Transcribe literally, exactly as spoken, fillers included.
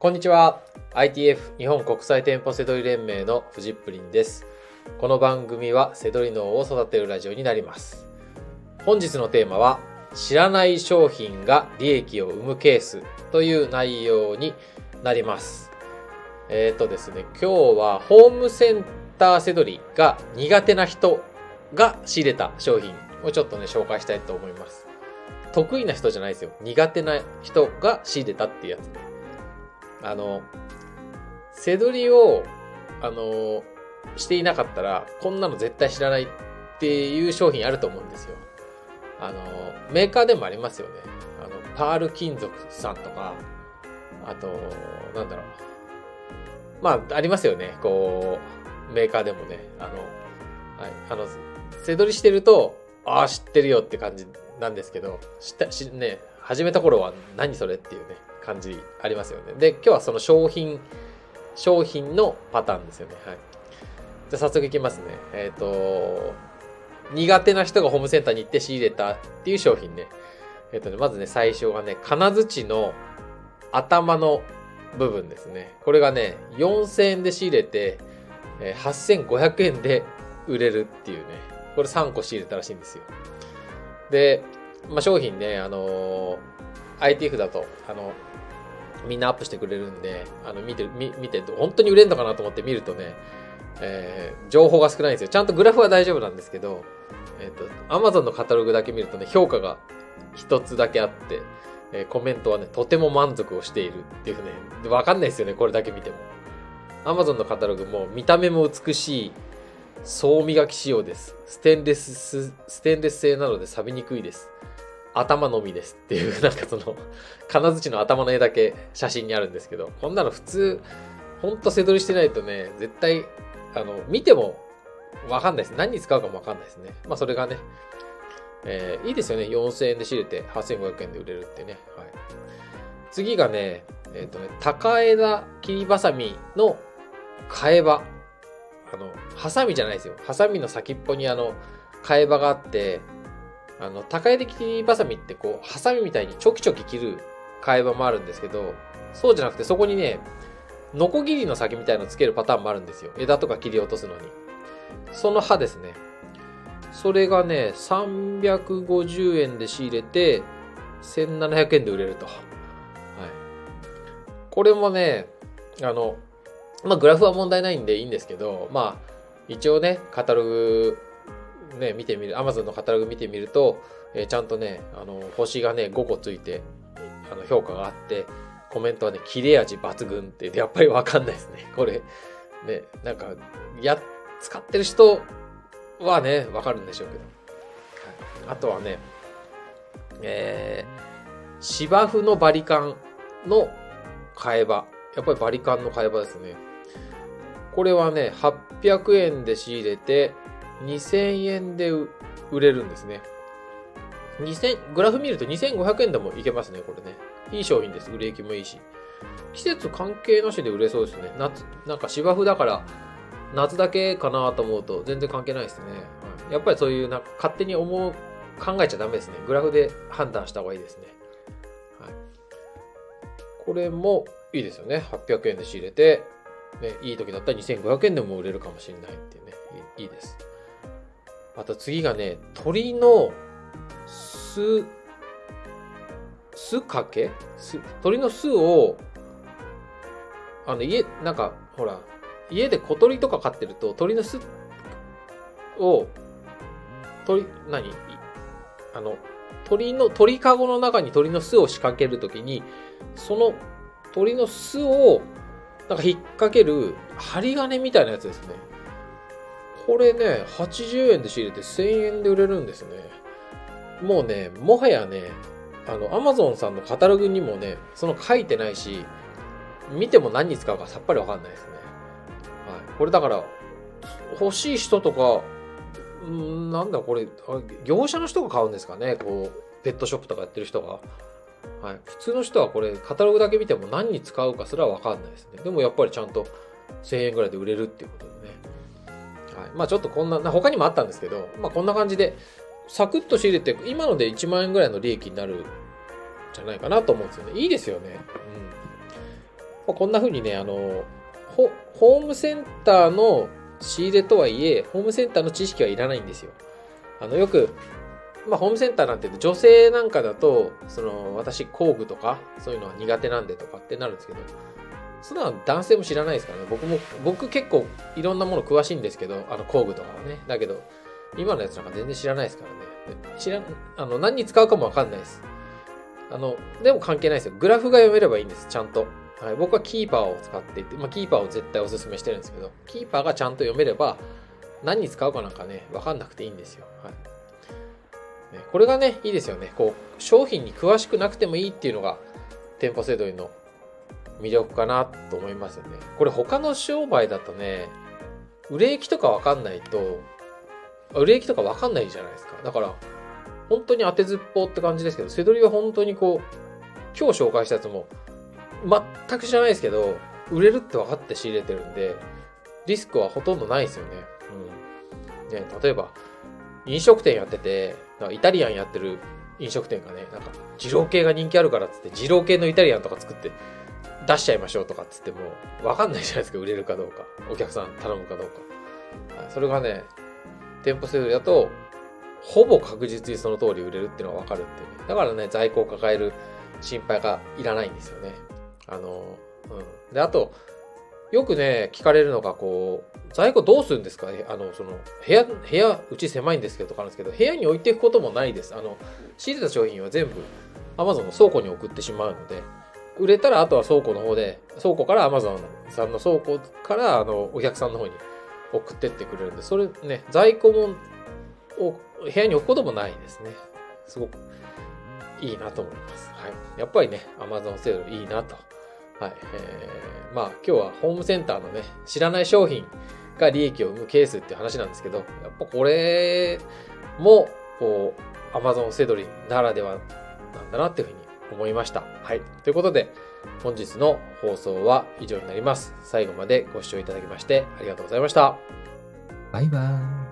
こんにちは。 アイティーエフ 日本国際店舗セドリ連盟のフジップリンです。この番組はセドリ脳を育てるラジオになります。本日のテーマは知らない商品が利益を生むケースという内容になります。えーとですね、今日はホームセンターセドリが苦手な人が仕入れた商品をちょっとね紹介したいと思います。得意な人じゃないですよ。苦手な人が仕入れたっていうやつね。あの、セドリを、あの、していなかったら、こんなの絶対知らないっていう商品あると思うんですよ。あの、メーカーでもありますよね。あの、パール金属さんとか、あと、なんだろう。まあ、ありますよね。こう、メーカーでもね。あの、はい。あの、セドリしてると、ああ、知ってるよって感じなんですけど、知った、知、ね、始めた頃は何それっていうね。感じありますよね。で、今日はその商品、商品のパターンですよね。はい。じゃあ早速いきますね。えっと、苦手な人がホームセンターに行って仕入れたっていう商品ね。えっとね、まずね、最初がね、金槌の頭の部分ですね。これがね、よんせんえんで仕入れて、はっせんごひゃくえんで売れるっていうね。これさんこ仕入れたらしいんですよ。で、まあ、商品ね、あの、アイティーエフ だと、あの、みんなアップしてくれるんで、あの、見て、見て、本当に売れんのかなと思って見るとね、えー、情報が少ないんですよ。ちゃんとグラフは大丈夫なんですけど、えっと、Amazon のカタログだけ見るとね、評価が一つだけあって、えー、コメントはね、とても満足をしているっていうね、わかんないですよね、これだけ見ても。Amazon のカタログも、見た目も美しい、総磨き仕様です。ステンレス、ス、ステンレス製なので錆びにくいです。頭のみですっていう、なんかその、金槌の頭の絵だけ写真にあるんですけど、こんなの普通、ほんと背取りしてないとね、絶対、あの、見てもわかんないです。何に使うかもわかんないですね。まあそれがね、えー、いいですよね。よんせんえんで仕入れてはっせんごひゃくえんで売れるってね。はい。次がね、えっとね、高枝切りばさみの替え刃。あの、ハサミじゃないですよ。ハサミの先っぽにあの、替え刃があって、あの、高枝切りバサミってこう、ハサミみたいにチョキチョキ切る替え刃もあるんですけど、そうじゃなくてそこにね、ノコギリの先みたいのつけるパターンもあるんですよ。枝とか切り落とすのに。その刃ですね。それがね、さんびゃくごじゅうえんで仕入れて、せんななひゃくえんで売れると。はい。これもね、あの、まあ、グラフは問題ないんでいいんですけど、まあ、一応ね、カタログ、ね、見てみる、Amazon のカタログ見てみると、えー、ちゃんとね、あの、星がね、ごこついて、あの、評価があって、コメントはね、切れ味抜群って、やっぱりわかんないですね。これ、ね、なんか、や、使ってる人はね、わかるんでしょうけど。はい、あとはね、えー、芝生のバリカンの替え刃。やっぱりバリカンの替え刃ですね。これはね、はっぴゃくえんで仕入れて、にせんえんで売れるんですね。にせん、グラフ見るとにせんごひゃくえんでもいけますね、これね。いい商品です。売れ行きもいいし。季節関係なしで売れそうですね。夏、なんか芝生だから、夏だけかなと思うと全然関係ないですね。はい、やっぱりそういう、なんか勝手に思う、考えちゃダメですね。グラフで判断した方がいいですね。はい、これもいいですよね。はっぴゃくえんで仕入れて、ね、いい時だったらにせんごひゃくえんでも売れるかもしれないっていうね。いい、いいです。あと次がね、鳥の巣、巣かけ巣鳥の巣を、あの、家、なんか、ほら、家で小鳥とか飼ってると、鳥の巣を、鳥、何あの、鳥の、鳥かごの中に鳥の巣を仕掛けるときに、その鳥の巣を、なんか引っ掛ける針金みたいなやつですね。これね、はちじゅうえんで仕入れてせんえんで売れるんですね。もうね、もはやね、あの、Amazon さんのカタログにもね、その書いてないし、見ても何に使うかさっぱりわかんないですね。はい。これだから、欲しい人とか、んーなんだこれ、業者の人が買うんですかね、こう、ペットショップとかやってる人が。はい。普通の人はこれ、カタログだけ見ても何に使うかすらわかんないですね。でもやっぱりちゃんとせんえんぐらいで売れるっていうことでね。はい、まあちょっとこんな、他にもあったんですけど、まあこんな感じで、サクッと仕入れて、今のでいちまんえんぐらいの利益になるんじゃないかなと思うんですよね。いいですよね。まあ、こんな風にね、あのホームセンターの仕入れとはいえ、ホームセンターの知識はいらないんですよ。あのよく、まあ、ホームセンターなんて女性なんかだと、その私工具とかそういうのは苦手なんでとかってなるんですけど、そんなの男性も知らないですからね。僕も僕結構いろんなもの詳しいんですけど、あの工具とかはね、だけど今のやつなんか全然知らないですからね。知らあの何に使うかもわかんないです。あのでも関係ないですよ。グラフが読めればいいんです。ちゃんと。はい、僕はキーパーを使っていて、まあ、キーパーを絶対おすすめしてるんですけど、キーパーがちゃんと読めれば何に使うかなんかね、わかんなくていいんですよ。はい、ね、これがねいいですよね。こう商品に詳しくなくてもいいっていうのが店舗セドリの魅力かなと思いますよね。これ他の商売だとね、売れ行きとかわかんないと、売れ行きとかわかんないじゃないですか。だから本当に当てずっぽうって感じですけど、セドリは本当にこう今日紹介したやつも全く知らないですけど、売れるって分かって仕入れてるんで、リスクはほとんどないですよね。うん。ね、例えば、飲食店やってて、なんかイタリアンやってる飲食店がね、なんか、二郎系が人気あるからっつって、二郎系のイタリアンとか作って出しちゃいましょうとかっつっても、分かんないじゃないですか、売れるかどうか。お客さん頼むかどうか。それがね、店舗制度だと、ほぼ確実にその通り売れるっていうのが分かるっていうね。だからね、在庫を抱える心配がいらないんですよね。あの、うん。で、あと、よくね、聞かれるのが、こう、在庫どうするんですか？あの、その、部屋、部屋、うち狭いんですけど、とかあるんですけど、部屋に置いていくこともないです。あの、仕入れた商品は全部、Amazon の倉庫に送ってしまうので、売れたら、あとは倉庫の方で、倉庫から Amazon さんの倉庫から、あの、お客さんの方に送ってってくれるんで、それね、在庫も、部屋に置くこともないですね。すごくいいなと思います。はい。やっぱりね、Amazon セールいいなと。はい、えー、まあ今日はホームセンターのね、知らない商品が利益を生むケースっていう話なんですけど、やっぱこれもこう Amazon セドリならではなんだなっていうふうに思いました。はい。ということで本日の放送は以上になります。最後までご視聴いただきましてありがとうございました。バイバーイ。